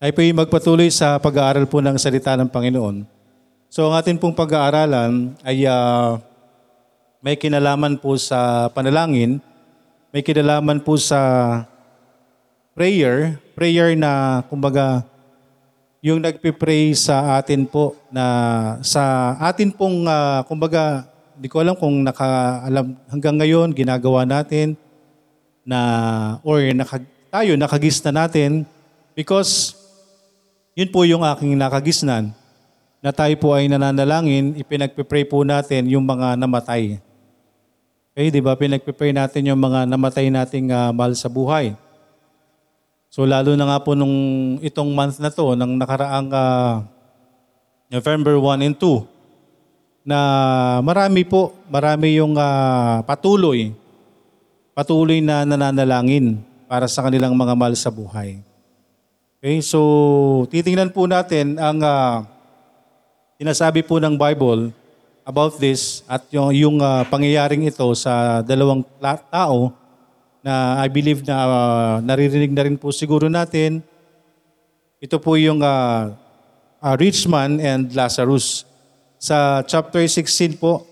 ay po magpatuloy sa pag-aaral po ng salita ng Panginoon. So ang atin pong pag-aaralan ay may kinalaman po sa panalangin, may kinalaman po sa prayer na kumbaga yung nagpipray sa atin po na sa atin pong kumbaga hindi ko alam kung nakaalam hanggang ngayon ginagawa natin na or tayo nakagis na natin because yun po yung aking nakagisnan na tayo po ay nananalangin, ipinagpipray po natin yung mga namatay. Okay, di ba? Pinagpipray natin yung mga namatay nating mahal sa buhay. So lalo na nga po nung itong month na to, ng nakaraang November 1 and 2, na marami yung patuloy na nananalangin para sa kanilang mga mahal sa buhay. Okay, so titingnan po natin ang tinasabi po ng Bible about this at yung pangyayaring ito sa dalawang tao na I believe na naririnig na rin po siguro natin. Ito po yung rich man and Lazarus. Sa chapter 16 po,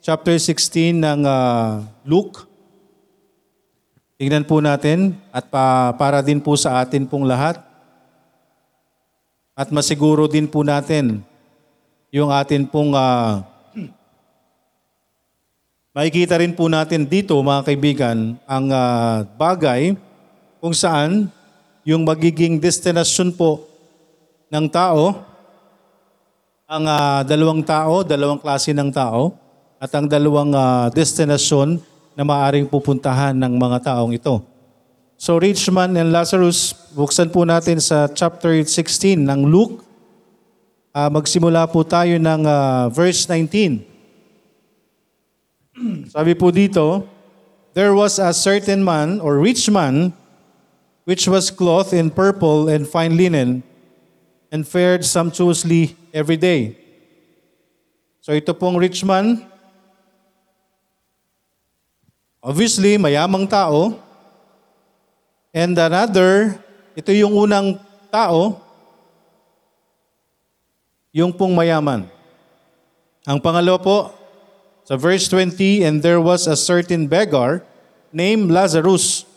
chapter 16 ng Luke. Tingnan po natin at para din po sa atin pong lahat. At masiguro din po natin yung atin pong makikita rin po natin dito mga kaibigan ang bagay kung saan yung magiging destinasyon po ng tao, ang dalawang klase ng tao at ang dalawang destinasyon na maaaring pupuntahan ng mga taong ito. So rich man and Lazarus, buksan po natin sa chapter 16 ng Luke. Magsimula po tayo ng verse 19. Sabi po dito, there was a certain man or rich man which was clothed in purple and fine linen and fared sumptuously every day. So ito pong rich man, obviously mayamang tao. And another, ito yung unang tao, yung pong mayaman. Ang pangalawa po, sa verse 20, and there was a certain beggar named Lazarus,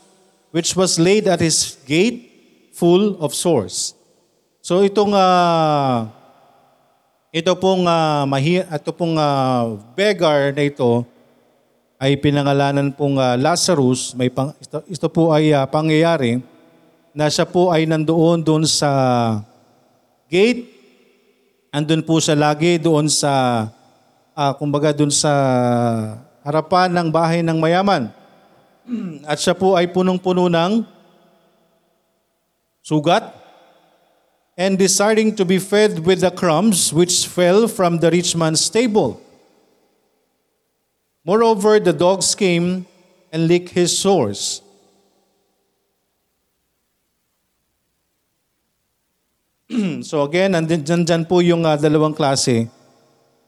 which was laid at his gate full of sores. So itong beggar na ito, ay pinangalanan pong Lazarus, ito po ay pangyayari na siya po ay nandoon doon sa gate, andun po siya lagi doon sa, kumbaga doon sa harapan ng bahay ng mayaman. At siya po ay punong-puno ng sugat and desiring to be fed with the crumbs which fell from the rich man's table. Moreover, the dogs came and licked his sores. So again, nandyan po yung dalawang klase.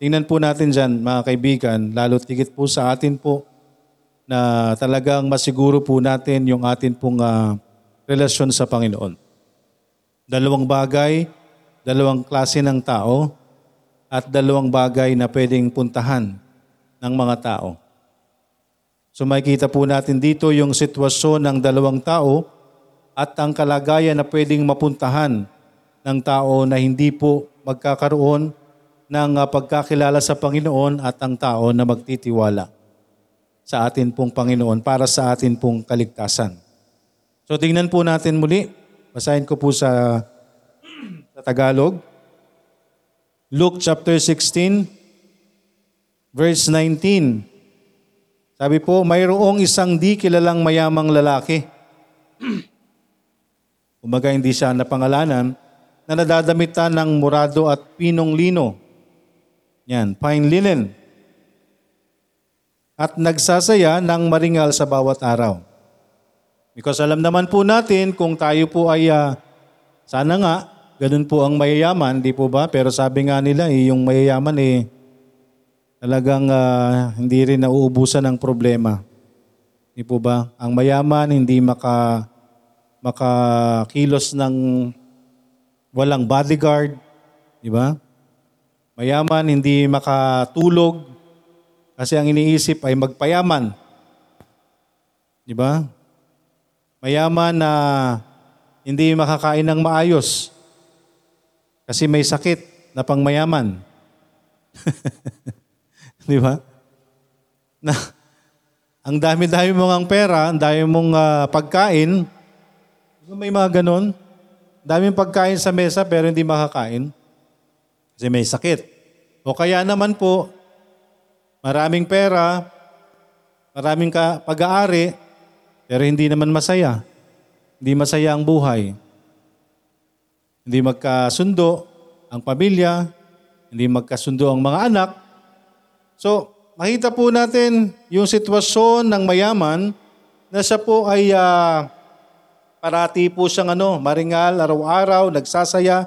Tingnan po natin dyan, mga kaibigan, lalo tigit po sa atin po na talagang masiguro po natin yung atin pong relasyon sa Panginoon. Dalawang bagay, dalawang klase ng tao, at dalawang bagay na pwedeng puntahan ng mga tao. So makikita po natin dito yung sitwasyon ng dalawang tao at ang kalagayan na pwedeng mapuntahan ng tao na hindi po magkakaroon ng pagkakilala sa Panginoon at ang tao na magtitiwala sa atin pong Panginoon para sa atin pong kaligtasan. So tingnan po natin muli. Basahin ko po sa Tagalog. Luke chapter 16 Verse 19, sabi po, mayroong isang di kilalang mayamang lalaki. Kumbaga hindi siya napangalanan, na nadadamitan ng murado at pinong lino. Yan, fine linen. At nagsasaya ng maringal sa bawat araw. Because alam naman po natin kung tayo po ay, sana nga, ganun po ang mayayaman, di po ba? Pero sabi nga nila, yung mayayaman talagang hindi rin nauubusan ng problema. Hindi po ba? Ang mayaman, hindi makakilos ng walang bodyguard, di ba? Mayaman, hindi makatulog kasi ang iniisip ay magpayaman. Di ba? Mayaman na hindi makakain ng maayos kasi may sakit na pangmayaman. Di ba? Na ang dami-dami mong ang pera, ang dami mong pagkain, may mga ganun. Daming pagkain sa mesa pero hindi makakain kasi may sakit. O kaya naman po, maraming pera, maraming pag-aari, pero hindi naman masaya. Hindi masaya ang buhay. Hindi magkasundo ang pamilya, hindi magkasundo ang mga anak. So, makita po natin yung sitwasyon ng mayaman na siya po ay parati po siyang maringal, araw-araw, nagsasaya.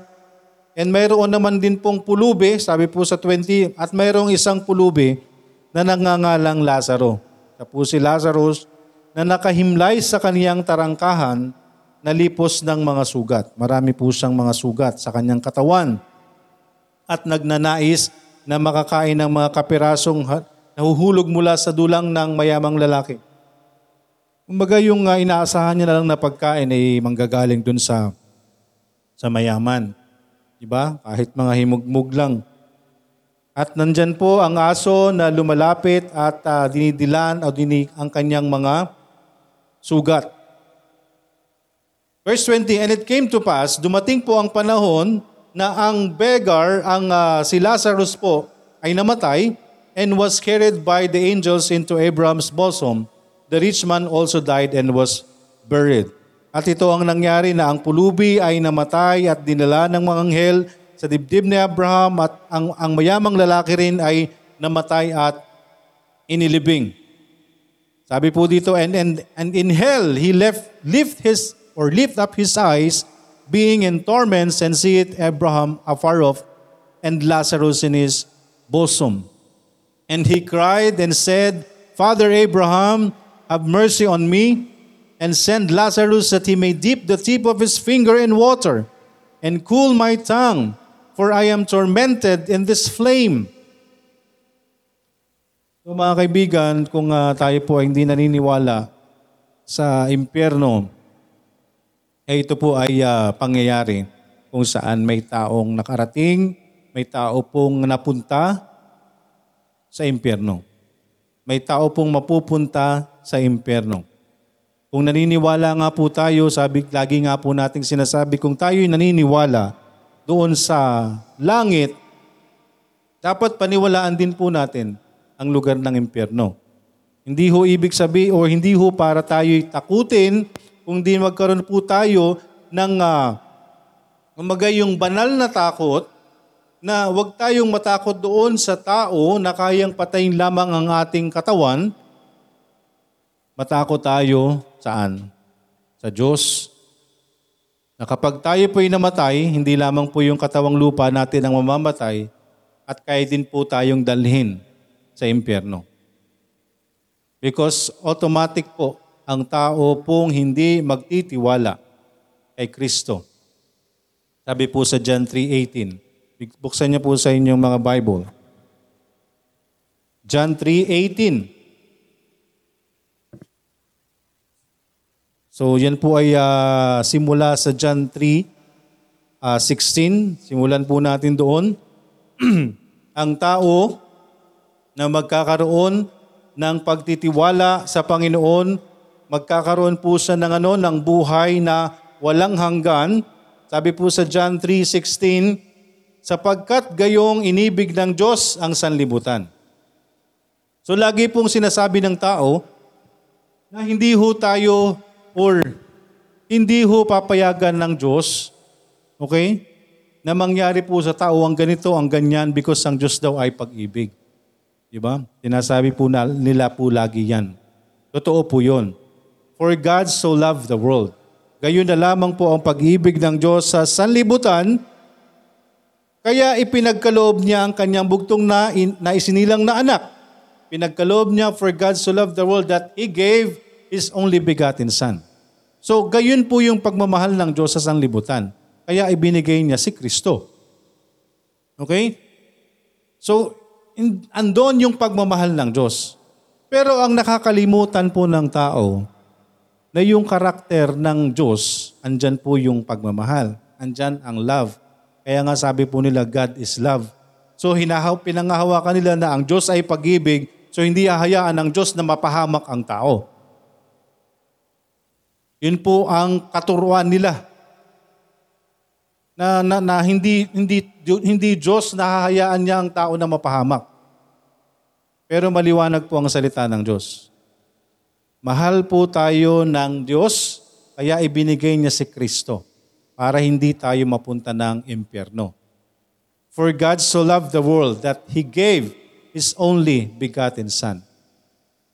And mayroon naman din pong pulubi, sabi po sa 20, at mayroong isang pulubi na nangangalang Lazaro. Siya po si Lazarus na nakahimlay sa kaniyang tarangkahan na lipos ng mga sugat. Marami po siyang mga sugat sa kaniyang katawan at nagnanais na makakain ng mga kapirasong nahuhulog mula sa dulang ng mayamang lalaki. Kumbaga yung inaasahan niya na lang na pagkain ay manggagaling dun sa mayaman. Diba? Kahit mga himugmug lang. At nandyan po ang aso na lumalapit at dinidilan ang kanyang mga sugat. Verse 20, and it came to pass, dumating po ang panahon na ang beggar, si Lazarus po, ay namatay and was carried by the angels into Abraham's bosom. The rich man also died and was buried. At ito ang nangyari na ang pulubi ay namatay at dinala ng mga anghel sa dibdib ni Abraham at ang mayamang lalaki rin ay namatay at inilibing. Sabi po dito, and in hell he lift up his eyes, being in torments, and seeth Abraham afar off and Lazarus in his bosom. And he cried and said, Father Abraham, have mercy on me, and send Lazarus that he may dip the tip of his finger in water, and cool my tongue, for I am tormented in this flame. So mga kaibigan, kung tayo po ay hindi naniniwala sa impyerno, eh ito po ay pangyayari kung saan may taong nakarating, may tao pong napunta sa impyerno. May tao pong mapupunta sa impyerno. Kung naniniwala nga po tayo, lagi nga po nating sinasabi, kung tayo'y naniniwala doon sa langit, dapat paniwalaan din po natin ang lugar ng impyerno. Hindi ho ibig sabihin o hindi ho para tayo'y takutin kung di magkaroon po tayo ng yung banal na takot na huwag tayong matakot doon sa tao na kayang patayin lamang ang ating katawan. Matakot tayo saan? Sa Diyos. Na kapag tayo po'y namatay, hindi lamang po yung katawang lupa natin ang mamamatay at kaya din po tayong dalhin sa impyerno. Because automatic po ang tao pong hindi magtitiwala kay Kristo. Sabi po sa John 3:18. Buksan niyo po sa inyong mga Bible. John 3:18. So yan po ay simula sa John 3:16. Simulan po natin doon. Ang tao na magkakaroon ng pagtitiwala sa Panginoon, magkakaroon po siya ng buhay na walang hanggan. Sabi po sa John 3:16, sapagkat gayong inibig ng Diyos ang sanlibutan. So lagi pong sinasabi ng tao na hindi ho tayo or hindi ho papayagan ng Diyos, okay, na mangyari po sa tao ang ganito, ang ganyan, because ang Diyos daw ay pag-ibig. Diba? Tinasabi po nila po lagi yan. Totoo po yun. For God so loved the world. Gayon na lamang po ang pag-ibig ng Diyos sa sanlibutan, kaya ipinagkaloob niya ang kanyang bugtong na isinilang na anak. Pinagkaloob niya, for God so loved the world, that He gave His only begotten Son. So, gayon po yung pagmamahal ng Diyos sa sanlibutan. kaya ibinigay niya si Kristo. Okay? So, andon yung pagmamahal ng Diyos. Pero ang nakakalimutan po ng tao, na yung karakter ng Diyos, andyan po yung pagmamahal. Andyan ang love. Kaya nga sabi po nila, God is love. So pinangahawakan nila na ang Diyos ay pag-ibig, so hindi hahayaan ng Diyos na mapahamak ang tao. Yun po ang katuruan nila. Na hindi Diyos nahahayaan niya ang tao na mapahamak. Pero maliwanag po ang salita ng Diyos. Mahal po tayo ng Diyos, kaya ibinigay niya si Kristo para hindi tayo mapunta ng impyerno. For God so loved the world that He gave His only begotten Son.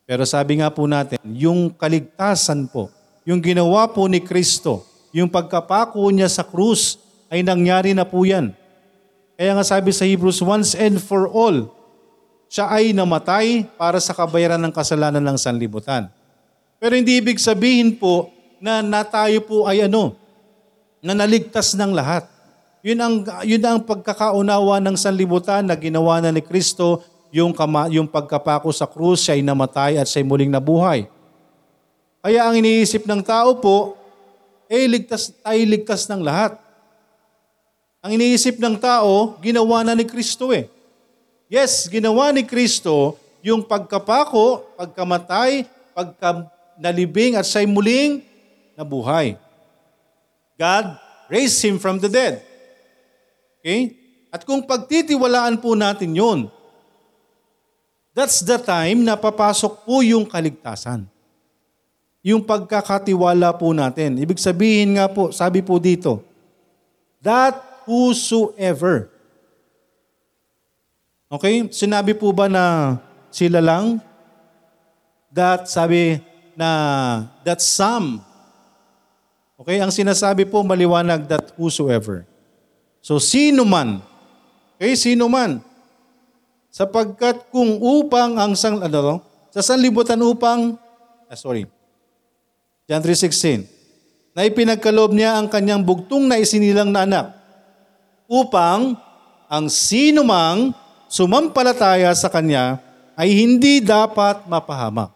Pero sabi nga po natin, yung kaligtasan po, yung ginawa po ni Kristo, yung pagkapako niya sa krus, ay nangyari na po yan. Kaya nga sabi sa Hebrews, once and for all, siya ay namatay para sa kabayaran ng kasalanan ng sanlibutan. Pero hindi ibig sabihin po na tayo po ay na naligtas ng lahat. Yun ang pagkakaunawa ng sanlibutan na ginawa na ni Kristo, yung pagkapako sa krus, siya ay namatay at siya ay muling nabuhay. Kaya ang iniisip ng tao po, ligtas ng lahat. Ang iniisip ng tao, ginawa na ni Kristo Yes, ginawa ni Kristo yung pagkapako, pagkamatay, pagkanalibing at siya ay muling nabuhay. God raised Him from the dead. Okay? At kung pagtitiwalaan po natin yun, that's the time na papasok po yung kaligtasan. Yung pagkakatiwala po natin. Ibig sabihin nga po, sabi po dito, that whosoever. Okay? Sinabi po ba na sila lang? That sabi na that some. Okay? Ang sinasabi po maliwanag that whosoever. So, sino man. Okay? Sino man. Sapagkat kung upang ang sa sanlibutan John 3:16, na ipinagkaloob niya ang kanyang bugtong na isinilang na anak upang ang sino mang sumampalataya sa kanya ay hindi dapat mapahamak.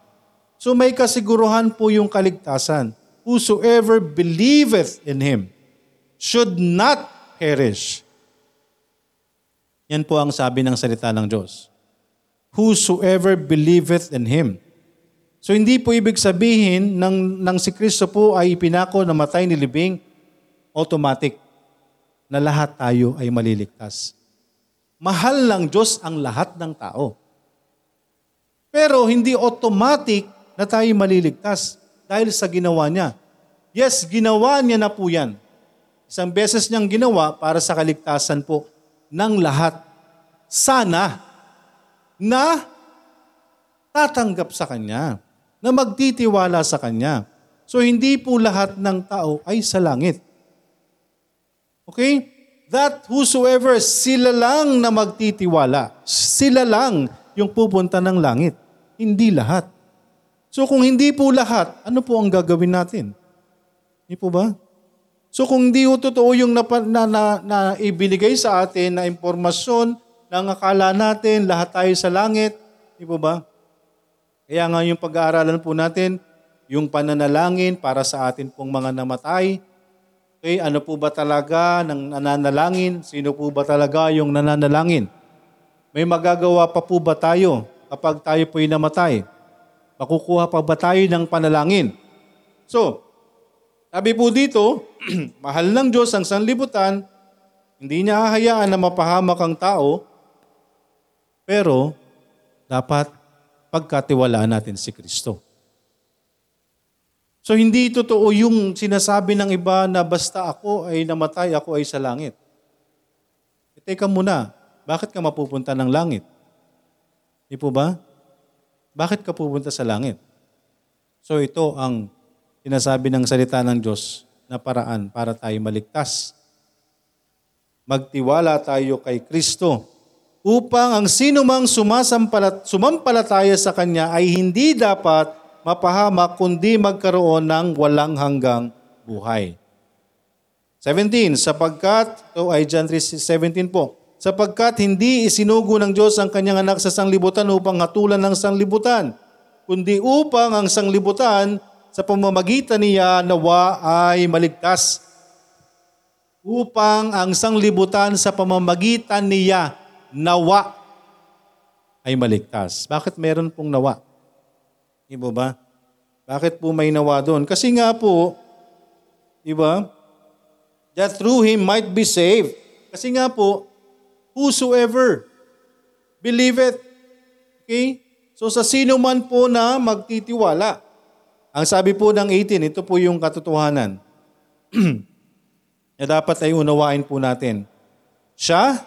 So, may kasiguruhan po yung kaligtasan. Whosoever believeth in Him should not perish. Yan po ang sabi ng salita ng Diyos. Whosoever believeth in Him. So hindi po ibig sabihin nang si Kristo po ay ipinako, namatay, nilibing, automatic na lahat tayo ay maliligtas. Mahal ng Diyos ang lahat ng tao. Pero hindi automatic na tayo maliligtas dahil sa ginawa niya. Yes, ginawa niya na po yan. Isang beses niyang ginawa para sa kaligtasan po ng lahat. Sana na tatanggap sa Kanya, na magtitiwala sa Kanya. So, hindi po lahat ng tao ay sa langit. Okay? That whosoever, sila lang na magtitiwala. Sila lang yung pupunta ng langit. Hindi lahat. So, kung hindi po lahat, ano po ang gagawin natin? Hindi po ba? So kung hindi totoo yung na ibinigay sa atin na impormasyon na akala natin lahat tayo sa langit, di po ba? Kaya nga yung pag-aaralan po natin, yung pananalangin para sa atin pong mga namatay. Okay, ano po ba talaga ng nananalangin? Sino po ba talaga yung nananalangin? May magagawa pa po ba tayo kapag tayo po'y namatay? Makukuha pa ba tayo ng panalangin? So, sabi po dito, mahal ng Diyos ang sanlibutan, hindi niya hahayaan na mapahamak ang tao, pero dapat pagkatiwalaan natin si Kristo. So hindi totoo yung sinasabi ng iba na basta ako ay namatay, ako ay sa langit. Teka muna, bakit ka mapupunta ng langit? Di po ba? Bakit ka pupunta sa langit? So ito ang sinasabi ng salita ng Diyos na paraan para tayo maligtas. Magtiwala tayo kay Kristo upang ang sinumang sumampalataya sa Kanya ay hindi dapat mapahamak kundi magkaroon ng walang hanggang buhay. 17, sapagkat, ito ay John 3:17 po, sapagkat hindi isinugo ng Diyos ang kanyang anak sa sanglibutan upang hatulan ng sanglibutan, kundi upang ang sanglibutan sa pamamagitan niya nawa ay maligtas. Upang ang sanglibutan sa pamamagitan niya nawa ay maligtas. Bakit meron pong nawa? Iba ba? Bakit po may nawa doon? Kasi nga po, iba? That through him might be saved. Kasi nga po, whosoever believeth. Okay? So sa sino man po na magtitiwala. Ang sabi po ng 18, ito po yung katotohanan. Na dapat ay unawain po natin. Siya,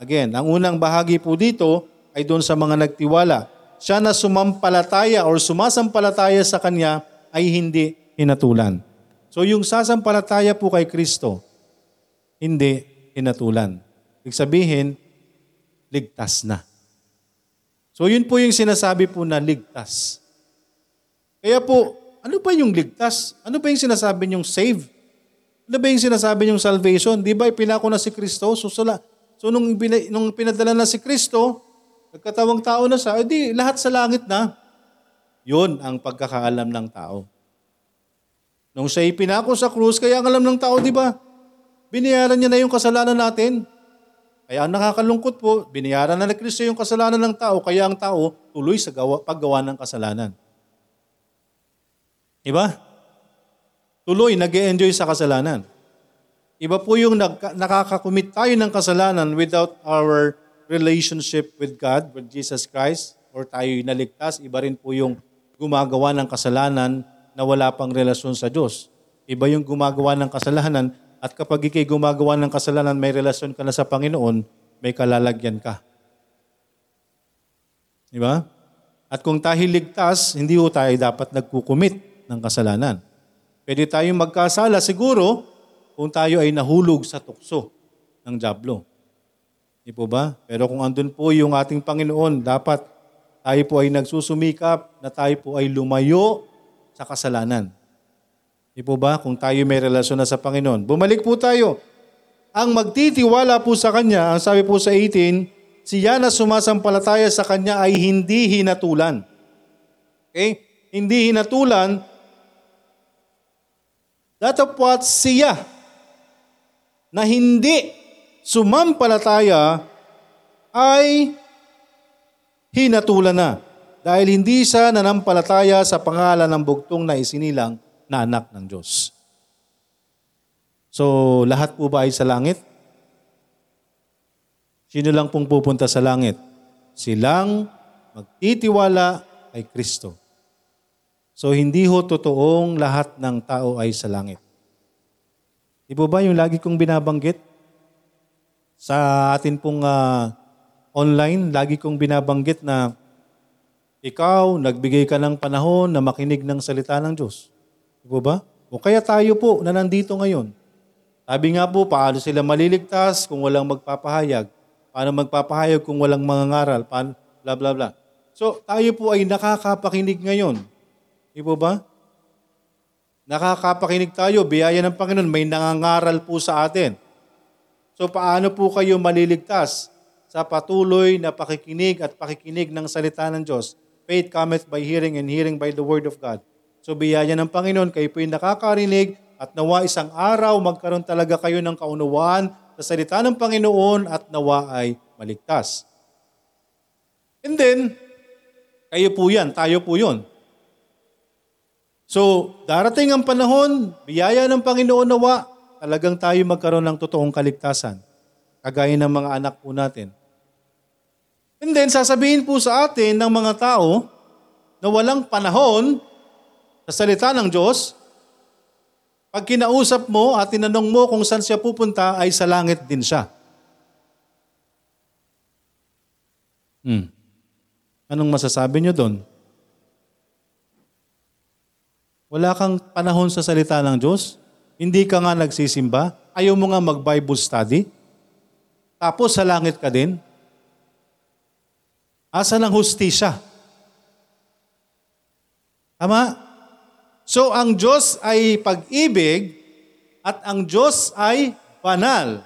again, ang unang bahagi po dito ay doon sa mga nagtiwala. Siya na sumampalataya or sumasampalataya sa kanya ay hindi hinatulan. So yung sasampalataya po kay Kristo, hindi hinatulan. Ibig sabihin, ligtas na. So yun po yung sinasabi po na ligtas. Kaya po, ano ba yung ligtas? Ano ba yung sinasabi niyong save? Ano ba yung sinasabi niyong salvation? Di ba ipinako na si Kristo? So nung pinadala na si Kristo, nagkatawang tao na siya, edi lahat sa langit na. Yun ang pagkakaalam ng tao. Nung siya ipinako sa krus, kaya ang alam ng tao, di ba? Binayaran niya na yung kasalanan natin. Kaya ang nakakalungkot po, binayaran na ni Kristo yung kasalanan ng tao, kaya ang tao tuloy sa paggawa ng kasalanan. Iba? Tuloy, nag-e-enjoy sa kasalanan. Iba po yung nakakakumit tayo ng kasalanan without our relationship with God, with Jesus Christ, or tayo'y naligtas. Iba rin po yung gumagawa ng kasalanan na wala pang relasyon sa Diyos. Iba yung gumagawa ng kasalanan at kapag ikay gumagawa ng kasalanan, may relasyon ka na sa Panginoon, may kalalagyan ka. Diba? At kung tayo ligtas, hindi po tayo dapat nagkukumit ng kasalanan. Pwede tayong magkasala siguro kung tayo ay nahulog sa tukso ng dyablo. Di po ba? Pero kung andun po yung ating Panginoon, dapat tayo po ay nagsusumikap na tayo po ay lumayo sa kasalanan. Di po ba? Kung tayo may relasyon na sa Panginoon. Bumalik po tayo. Ang magtitiwala po sa Kanya, ang sabi po sa 18, siya na sumasampalataya sa Kanya ay hindi hinatulan. Okay? Hindi hinatulan. Datapwat siya na hindi sumampalataya ay hinatulan na. Dahil hindi siya nanampalataya sa pangalan ng bugtong na isinilang na anak ng Diyos. So, lahat po ba ay sa langit? Sino lang pong pupunta sa langit? Silang magtitiwala kay Kristo. So, hindi ho totoong lahat ng tao ay sa langit. Di po ba yung lagi kong binabanggit? Sa atin pong online, lagi kong binabanggit na ikaw, nagbigay ka ng panahon na makinig ng salita ng Diyos. Di po ba? O kaya tayo po na nandito ngayon. Sabi nga po, paano sila maliligtas kung walang magpapahayag? Paano magpapahayag kung walang mangangaral? Paano, bla bla bla. So, tayo po ay nakakapakinig ngayon. Di po ba? Nakakapakinig tayo, biyaya ng Panginoon, may nangangaral po sa atin. So, paano po kayo maliligtas? Sa patuloy na pakikinig at pakikinig ng salita ng Diyos. Faith cometh by hearing and hearing by the word of God. So biyaya ng Panginoon, kayo po'y nakakarinig at nawa isang araw magkaroon talaga kayo ng kaunawaan sa salita ng Panginoon at nawa ay maligtas. And then, kayo po yan, tayo po yun. So darating ang panahon, biyaya ng Panginoon nawa, talagang tayo magkaroon ng totoong kaligtasan. Kagaya ng mga anak po natin. And then, sasabihin po sa atin ng mga tao na walang panahon sa salita ng Diyos, pag kinausap mo at tinanong mo kung saan siya pupunta, ay sa langit din siya. Anong masasabi niyo doon? Wala kang panahon sa salita ng Diyos? Hindi ka nga nagsisimba? Ayaw mo nga mag-Bible study? Tapos sa langit ka din? Asa ng hustisya? Tama? So ang Diyos ay pag-ibig, at ang Diyos ay banal.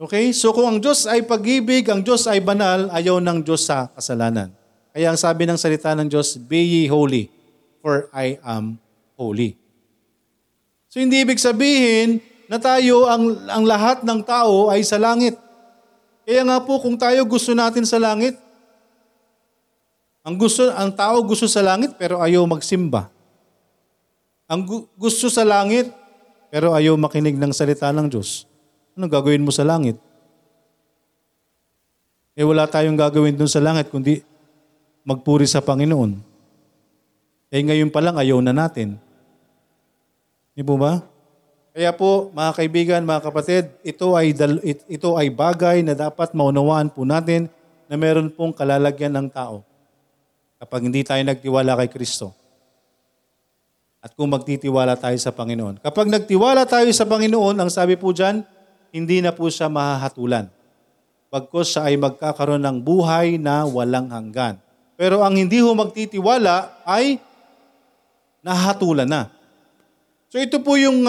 Okay? So kung ang Diyos ay pag-ibig, ang Diyos ay banal, ayaw ng Diyos sa kasalanan. Kaya ang sabi ng salita ng Diyos, "Be ye holy, for I am holy." So hindi ibig sabihin na tayo, ang lahat ng tao ay sa langit. Kaya nga po, kung tayo gusto natin sa langit, ang tao gusto sa langit pero ayaw magsimba. Ang gusto sa langit pero ayaw makinig ng salita ng Diyos. Anong gagawin mo sa langit? Wala tayong gagawin dun sa langit kundi magpuri sa Panginoon. Ngayon pa lang ayaw na natin. Hindi po ba? Kaya po, mga kaibigan, mga kapatid, ito ay bagay na dapat maunawaan po natin na meron pong kalalagyan ng tao kapag hindi tayo nagtiwala kay Kristo. At kung magtitiwala tayo sa Panginoon. Kapag nagtiwala tayo sa Panginoon, ang sabi po dyan, hindi na po siya mahahatulan. Bagkos siya ay magkakaroon ng buhay na walang hanggan. Pero ang hindi ho magtitiwala ay nahatulan na. So ito po yung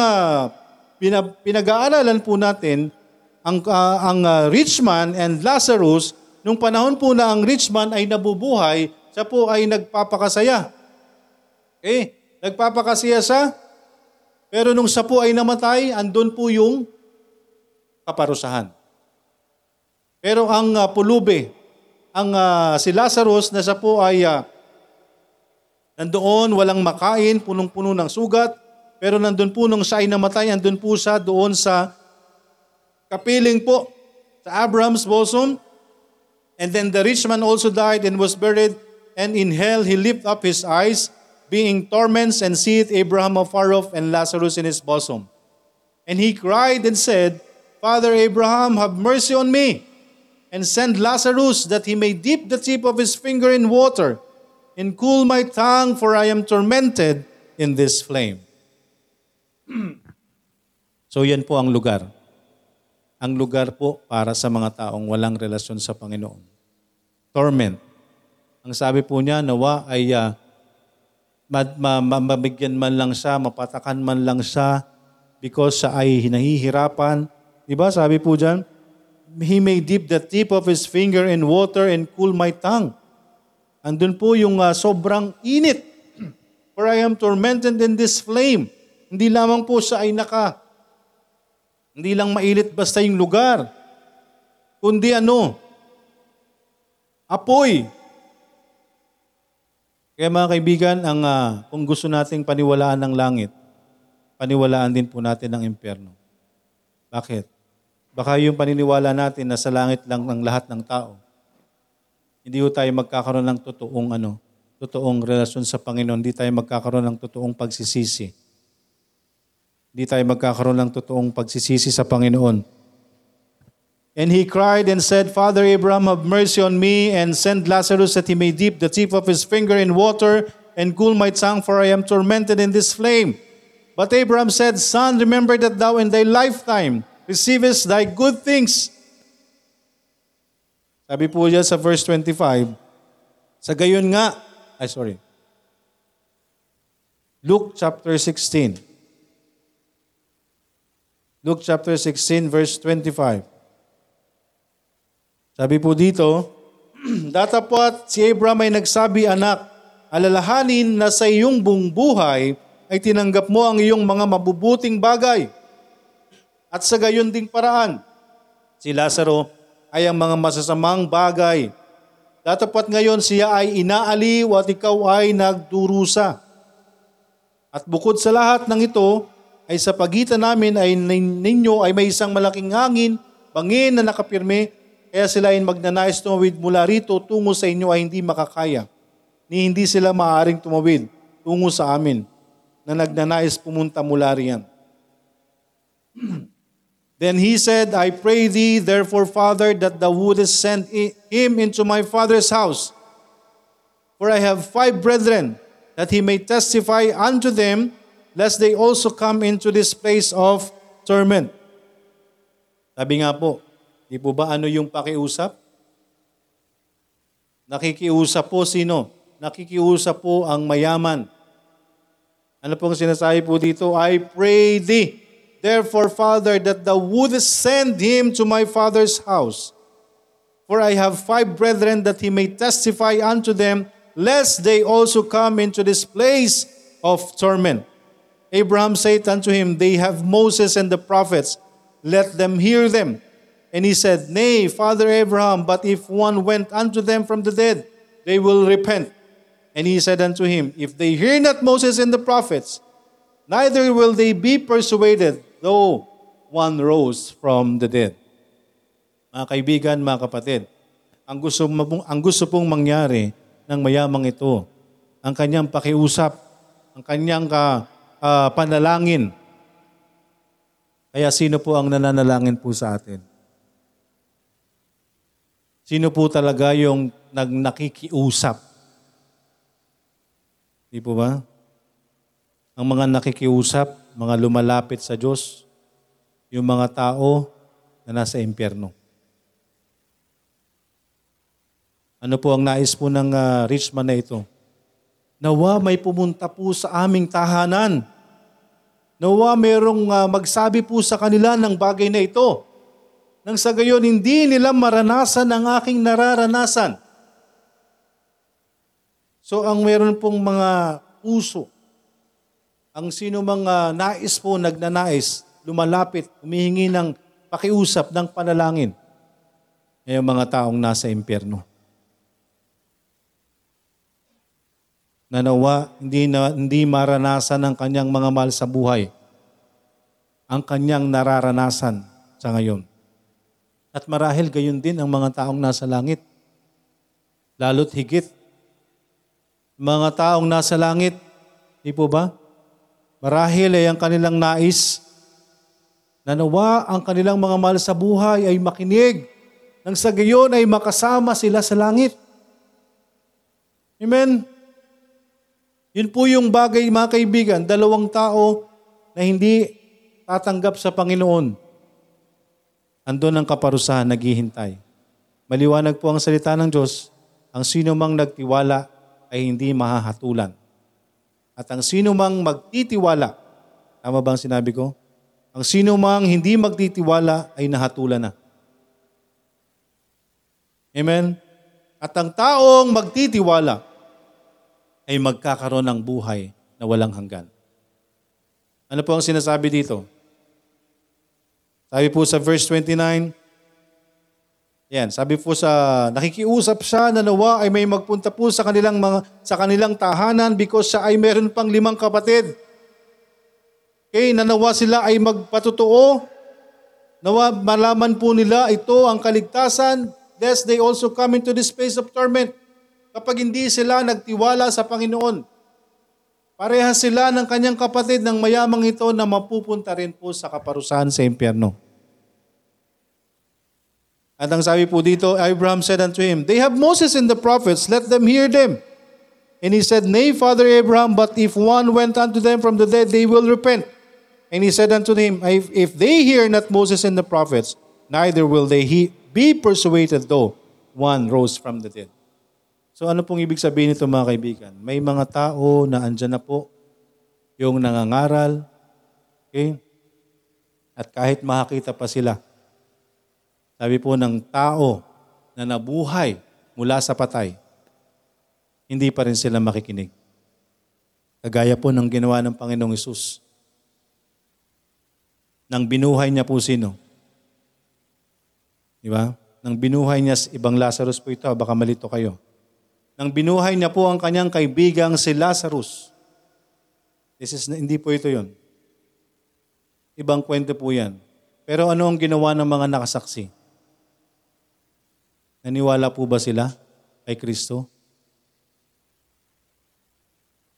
pinag-aaralan po natin ang rich man and Lazarus. Nung panahon po na ang rich man ay nabubuhay, siya po ay nagpapakasaya. Okay? Nagpapakasaya siya. Pero nung siya po ay namatay, andun po yung kaparusahan. Pero ang pulube, si Lazarus na siya po ay nandoon, walang makain, punong-puno ng sugat. Pero nandun po nung siya ay namatay, andun po siya doon sa kapiling po, sa Abraham's bosom. And then the rich man also died and was buried, and in hell he lifted up his eyes, being torments, and seeth Abraham afar off and Lazarus in his bosom. And he cried and said, "Father Abraham, have mercy on me, and send Lazarus that he may dip the tip of his finger in water, and cool my tongue, for I am tormented in this flame." So yan po ang lugar. Ang lugar po para sa mga taong walang relasyon sa Panginoon. Torment. Ang sabi po niya, nawa ay mabigyan man lang siya, mapatakan man lang siya because siya ay nahihirapan. Diba? Sabi po dyan, "He may dip the tip of his finger in water and cool my tongue." Andun po yung sobrang init. "For I am tormented in this flame." Hindi lamang po siya ay hindi lang mailit basta yung lugar, kundi apoy. Kaya mga kaibigan, kung gusto nating paniwalaan ng langit, paniwalaan din po natin ang impyerno. Bakit? Baka yung paniniwala natin na sa langit lang ang lahat ng tao, hindi po tayo magkakaroon ng totoong relasyon sa Panginoon, hindi tayo magkakaroon ng totoong pagsisisi. Hindi tayo magkakaroon ng totoong pagsisisi sa Panginoon. "And he cried and said, Father Abraham, have mercy on me, and send Lazarus that he may dip the tip of his finger in water, and cool my tongue, for I am tormented in this flame. But Abraham said, Son, remember that thou in thy lifetime receivest thy good things." Sabi po dyan sa verse 25, Luke chapter 16. Luke chapter 16, verse 25. Sabi po dito, "Datapwat si Abraham ay nagsabi, Anak, alalahanin na sa iyong buong buhay ay tinanggap mo ang iyong mga mabubuting bagay. At sa gayon ding paraan, si Lazaro ay ang mga masasamang bagay. Datapwat ngayon siya ay inaaliw at ikaw ay nagdurusa. At bukod sa lahat ng ito, ay sa pagitan namin ay ninyo ay may isang malaking hangin, bangin na nakapirme, kaya sila ay magnanais tumawid mula rito tungo sa inyo ay hindi makakaya, ni hindi sila maaaring tumawid tungo sa amin, na nagnanais pumunta mula riyan. Then he said, I pray thee, therefore, Father, that thou wouldest send him into my father's house, for I have 5 brethren, that he may testify unto them, lest they also come into this place of torment." Sabi nga po, di po ba ano yung pakiusap? Nakikiusap po sino? Nakikiusap po ang mayaman. Ano pong sinasabi po dito? I pray thee, therefore, Father, that thou wouldest send him to my father's house. For I have 5 brethren, that he may testify unto them, lest they also come into this place of torment. Abraham said unto him, They have Moses and the prophets, let them hear them. And he said, Nay, Father Abraham, but if one went unto them from the dead, they will repent. And he said unto him, If they hear not Moses and the prophets, neither will they be persuaded, though one rose from the dead. Mga kaibigan, mga kapatid, ang gusto pong mangyari ng mayamang ito, ang kanyang pakiusap, ang kanyang panalangin. Kaya sino po ang nananalangin po sa atin? Sino po talaga yung nakikiusap? Di po ba? Ang mga nakikiusap, mga lumalapit sa Diyos, yung mga tao na nasa impyerno. Ano po ang nais po ng rich man na ito? Nawa may pumunta po sa aming tahanan. Nawa merong magsabi po sa kanila ng bagay na ito. Nang sa gayon, hindi nila maranasan ang aking nararanasan. So, ang meron pong mga puso, ang sino mga nais po, nagnanais, lumalapit, humihingi ng pakiusap, ng panalangin, ay ang mga taong nasa impyerno. Nanawa, hindi maranasan ang kanyang mga mahal sa buhay, ang kanyang nararanasan sa ngayon. At marahil gayon din ang mga taong nasa langit. Lalo't higit. Mga taong nasa langit, di po ba? Marahil ay ang kanilang nais na nawa ang kanilang mga mahal sa buhay ay makinig nang sa gayon ay makasama sila sa langit. Amen? Yun po yung bagay, mga kaibigan, 2 tao na hindi tatanggap sa Panginoon. Andun ang kaparusahan, naghihintay. Maliwanag po ang salita ng Diyos, ang sino mang nagtiwala ay hindi mahahatulan. At ang sino mang magtitiwala, tama ba ang sinabi ko? Ang sino mang hindi magtitiwala ay nahatulan na. Amen? At ang taong magtitiwala ay magkakaroon ng buhay na walang hanggan. Ano po ang sinasabi dito? Sabi po sa verse 29, yan, sabi po sa, nakikiusap siya na nawa ay may magpunta po sa kanilang tahanan because siya ay meron pang 5 kapatid. Okay, nanawa sila ay magpatotoo, nawa malaman po nila ito ang kaligtasan, lest they also come into this place of torment. Kapag hindi sila nagtiwala sa Panginoon, parehas sila ng kanyang kapatid ng mayamang ito na mapupunta rin po sa kaparusahan sa impyerno. At ang sabi po dito, Abraham said unto him, They have Moses and the prophets, let them hear them. And he said, Nay, Father Abraham, but if one went unto them from the dead, they will repent. And he said unto him, If they hear not Moses and the prophets, neither will they be persuaded, though one rose from the dead. So ano pong ibig sabihin nito, mga kaibigan? May mga tao na andyan na po yung nangangaral, okay? At kahit makakita pa sila, sabi po ng tao na nabuhay mula sa patay, hindi pa rin sila makikinig. Kagaya po ng ginawa ng Panginoong Hesus. Nang binuhay niya po sino? Di ba? Nang binuhay niya, ibang Lazarus po ito, baka malito kayo. Nang binuhay niya po ang kanyang kaibigang si Lazarus. Hindi po ito yun. Ibang kwento po yan. Pero ano ang ginawa ng mga nakasaksi? Naniwala po ba sila kay Kristo?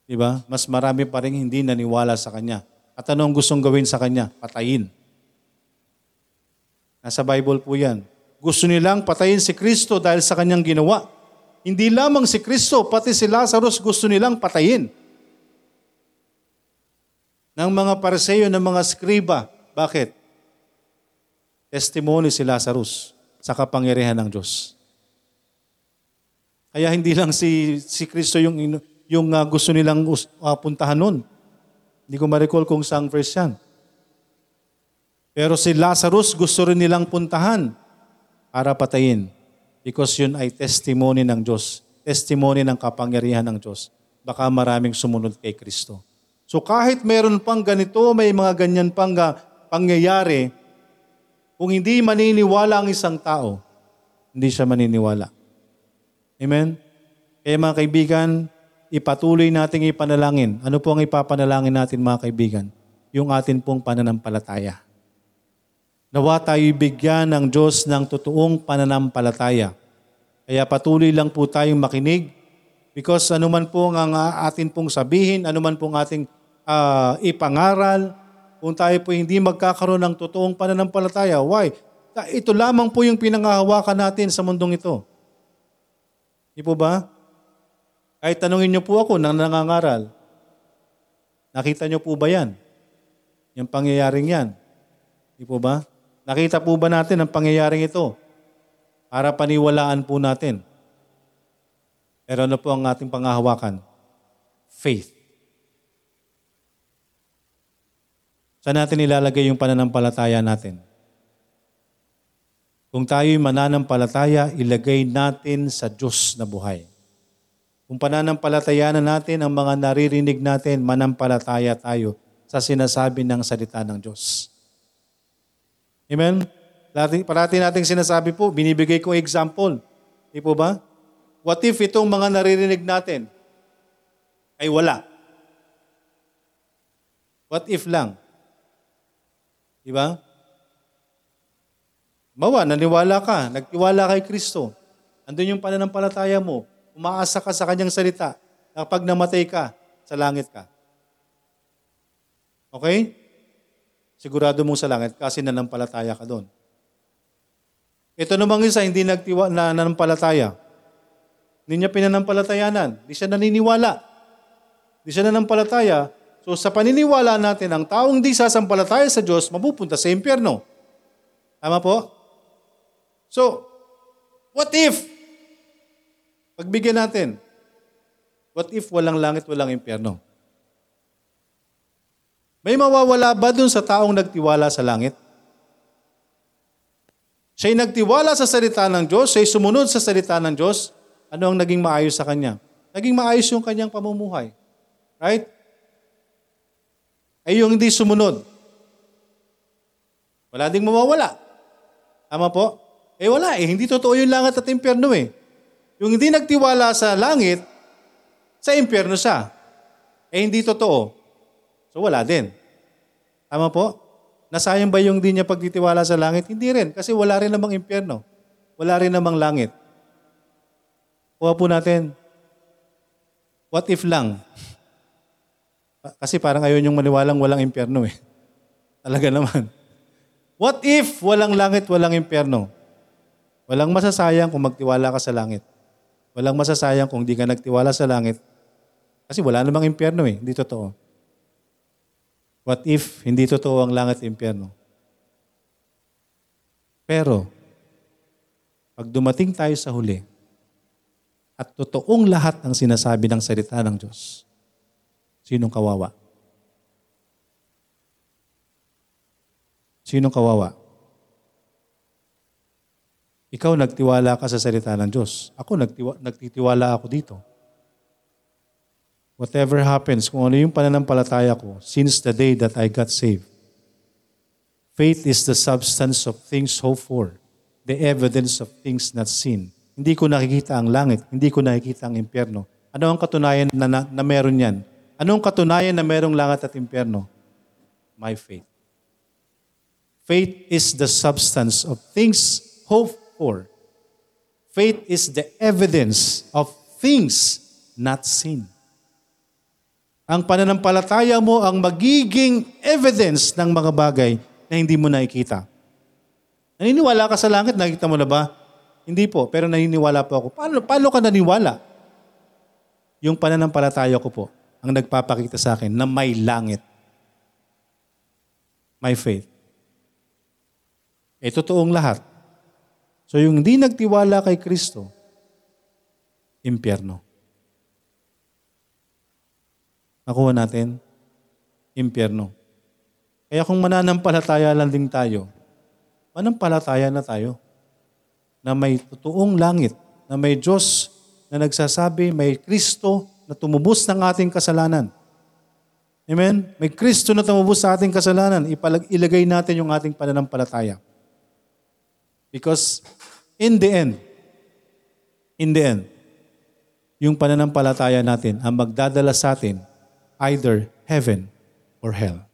Diba? Mas marami pa rin hindi naniwala sa Kanya. At ano ang gustong gawin sa Kanya? Patayin. Nasa Bible po yan. Gusto nilang patayin si Kristo dahil sa Kanyang ginawa. Hindi lamang si Kristo, pati si Lazarus gusto nilang patayin. Ng mga Pariseo, ng mga skriba. Bakit? Testimony si Lazarus sa kapangyarihan ng Diyos. Kaya hindi lang si Kristo yung gusto nilang puntahan nun. Hindi ko ma-recall kung saang verse yan. Pero si Lazarus gusto rin nilang puntahan para patayin. Because yun ay testimony ng Diyos. Testimony ng kapangyarihan ng Diyos. Baka maraming sumunod kay Kristo. So kahit meron pang ganito, may mga ganyan pang pangyayari, kung hindi maniniwala ang isang tao, hindi siya maniniwala. Amen? Kaya mga kaibigan, ipatuloy nating ipanalangin. Ano po ang ipapanalangin natin mga kaibigan? Yung atin pong pananampalataya. Nawa tayo'y bigyan ng Diyos ng totoong pananampalataya. Kaya patuloy lang po tayong makinig because anuman po ang atin pong sabihin, anuman po ang ating ipangaral, kung tayo po hindi magkakaroon ng totoong pananampalataya, why? Ito lamang po yung pinangahawakan natin sa mundong ito. Di po ba? Kahit tanungin niyo po ako nang nangangaral, nakita niyo po ba yan? Yung pangyayaring yan? Di po ba? Nakita po ba natin ang pangyayaring ito? Para paniwalaan po natin. Pero ano po ang ating pangahawakan? Faith. Saan natin ilalagay yung pananampalataya natin? Kung tayo'y mananampalataya, ilagay natin sa Diyos na buhay. Kung pananampalataya na natin ang mga naririnig natin, manampalataya tayo sa sinasabi ng salita ng Diyos. Amen? Parati nating sinasabi po, binibigay ko example. Di po ba? What if itong mga naririnig natin ay wala? What if lang? Di ba? Bawa, naniwala ka, nagtiwala kay Kristo. Andun yung pananampalataya mo. Umaasa ka sa kanyang salita. Kapag namatay ka, sa langit ka. Okay? Sigurado mong sa langit kasi nanampalataya ka doon. Ito namang isa, hindi nanampalataya. Hindi niya pinanampalatayanan. Hindi siya naniniwala. Hindi siya nanampalataya. So sa paniniwala natin, ang taong di sasampalataya sa Diyos, mapupunta sa impyerno. Tama po? So, what if? Pagbigyan natin, what if walang langit, walang impyerno? May mawawala ba dun sa taong nagtiwala sa langit? Siya'y nagtiwala sa salita ng Diyos, siya'y sumunod sa salita ng Diyos, ano ang naging maayos sa kanya? Naging maayos yung kanyang pamumuhay. Right? Ay yung hindi sumunod. Wala ding mawawala. Tama po? Eh wala eh, hindi totoo yung langit at impyerno eh. Yung hindi nagtiwala sa langit, sa impyerno siya. Eh hindi totoo. So wala din. Tama po? Nasayang ba yung di niya pagtitiwala sa langit? Hindi rin, kasi wala rin namang impyerno. Wala rin namang langit. Kuha po natin, what if lang? Kasi parang ayaw yung maniwalang walang impyerno eh. Talaga naman. What if walang langit, walang impyerno? Walang masasayang kung magtiwala ka sa langit. Walang masasayang kung di ka nagtiwala sa langit. Kasi wala namang impyerno eh, hindi totoo. What if hindi totoo ang langit at impyerno? Pero, pag dumating tayo sa huli, at totoong lahat ng sinasabi ng salita ng Diyos, sinong kawawa? Sinong kawawa? Ikaw nagtiwala ka sa salita ng Diyos. Ako nagtitiwala ako dito. Whatever happens, kung ano yung pananampalataya ko, since the day that I got saved. Faith is the substance of things hoped for, the evidence of things not seen. Hindi ko nakikita ang langit, hindi ko nakikita ang impyerno. Ano ang katunayan na meron yan? Anong katunayan na merong langit at impyerno? My faith. Faith is the substance of things hoped for. Faith is the evidence of things not seen. Ang pananampalataya mo ang magiging evidence ng mga bagay na hindi mo nakikita. Naniniwala ka sa langit, nakita mo na ba? Hindi po, pero naniniwala po ako. Paano ka naniwala? Yung pananampalataya ko po ang nagpapakita sa akin na may langit. My faith. Eh, totoong lahat. So yung hindi nagtiwala kay Kristo, impyerno. Nakuha natin. impyerno. Kaya kung mananampalataya lang din tayo, manampalataya na tayo na may totoong langit, na may Diyos na nagsasabi, may Kristo na tumubos ng ating kasalanan. Amen? May Kristo na tumubos sa ating kasalanan. Ilagay natin yung ating pananampalataya. Because in the end, yung pananampalataya natin ang magdadala sa atin either heaven or hell.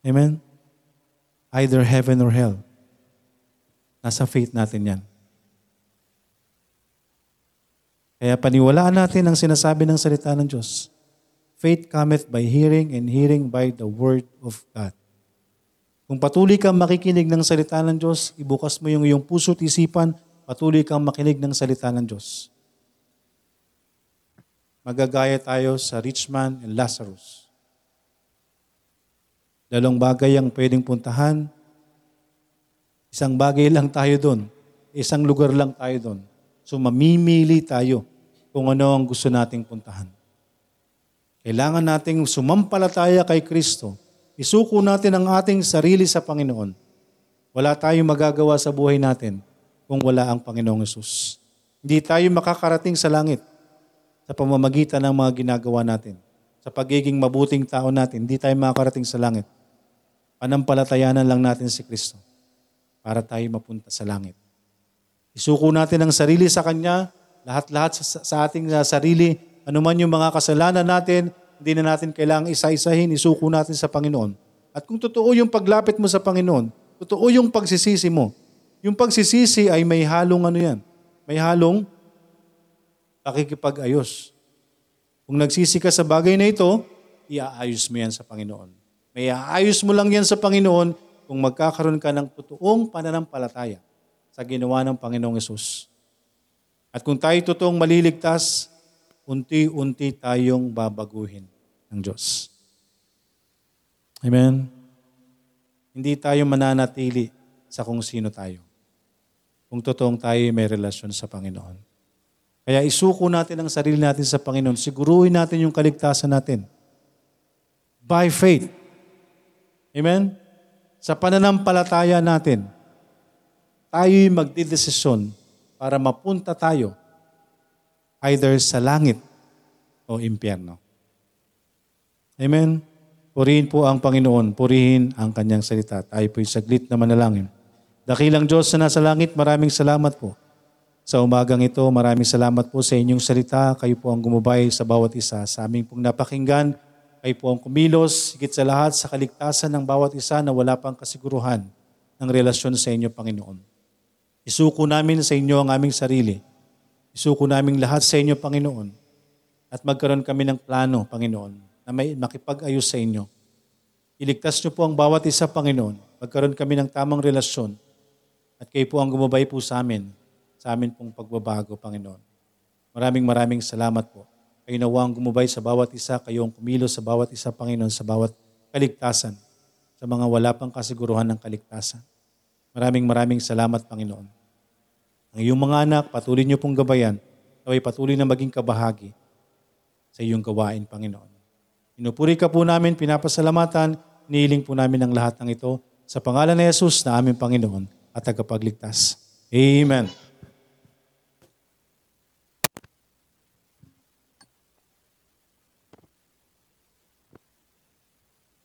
Amen? Either heaven or hell. Nasa faith natin yan. Kaya paniwalaan natin ang sinasabi ng salita ng Diyos. Faith cometh by hearing and hearing by the word of God. Kung patuloy kang makikinig ng salita ng Diyos, ibukas mo yung iyong puso at isipan, patuloy kang makinig ng salita ng Diyos. Magagaya tayo sa rich man and Lazarus. Dalawang bagay ang pwedeng puntahan. Isang bagay lang tayo doon. Isang lugar lang tayo doon. So mamimili tayo kung ano ang gusto nating puntahan. Kailangan nating sumampalataya kay Kristo. Isuko natin ang ating sarili sa Panginoon. Wala tayong magagawa sa buhay natin kung wala ang Panginoong Hesus. Hindi tayo makakarating sa langit sa pamamagitan ng mga ginagawa natin. Sa pagiging mabuting tao natin, hindi tayo makakarating sa langit. Panampalatayanan lang natin si Kristo para tayo mapunta sa langit. Isuko natin ang sarili sa Kanya, lahat-lahat sa ating sarili, anuman yung mga kasalanan natin, hindi na natin kailangang isa-isahin, isuko natin sa Panginoon. At kung totoo yung paglapit mo sa Panginoon, totoo yung pagsisisi mo. Yung pagsisisi ay may halong ano yan, may halong pakikipag-ayos. Kung nagsisi ka sa bagay na ito, iaayos mo yan sa Panginoon. May iaayos mo lang yan sa Panginoon kung magkakaroon ka ng totoong pananampalataya sa ginawa ng Panginoong Hesus. At kung tayo totoong maliligtas, unti-unti tayong babaguhin ng Diyos. Amen? Hindi tayo mananatili sa kung sino tayo. Kung totoong tayo may relasyon sa Panginoon. Kaya isuko natin ang sarili natin sa Panginoon. Siguruhin natin yung kaligtasan natin. By faith. Amen? Sa pananampalataya natin, tayo'y magdidesisyon para mapunta tayo either sa langit o impyerno. Amen? Purihin po ang Panginoon, purihin ang Kanyang salita. Tayo po'y saglit na manalangin. Dakilang Diyos na nasa langit, maraming salamat po. Sa umagang ito, maraming salamat po sa inyong salita. Kayo po ang gumabay sa bawat isa. Sa aming pong napakinggan, kayo po ang kumilos, higit sa lahat, sa kaligtasan ng bawat isa na wala pang kasiguruhan ng relasyon sa inyo, Panginoon. Isuko namin sa inyo ang aming sarili. Isuko namin lahat sa inyo, Panginoon. At magkaroon kami ng plano, Panginoon, na may makipag-ayos sa inyo. Iligtas niyo po ang bawat isa, Panginoon. Magkaroon kami ng tamang relasyon. At kayo po ang gumabay po sa amin pong pagbabago, Panginoon. Maraming salamat po. Kayo nawa ang gumabay sa bawat isa, kayo ang kumilos sa bawat isa, Panginoon, sa bawat kaligtasan, sa mga wala pang kasiguruhan ng kaligtasan. Maraming salamat, Panginoon. Ang iyong mga anak, patuloy niyo pong gabayan, naway patuloy na maging kabahagi sa iyong gawain, Panginoon. Inupuri ka po namin, pinapasalamatan, niiling po namin ang lahat ng ito sa pangalan ni Jesus na aming Panginoon at tagapagligtas. Amen.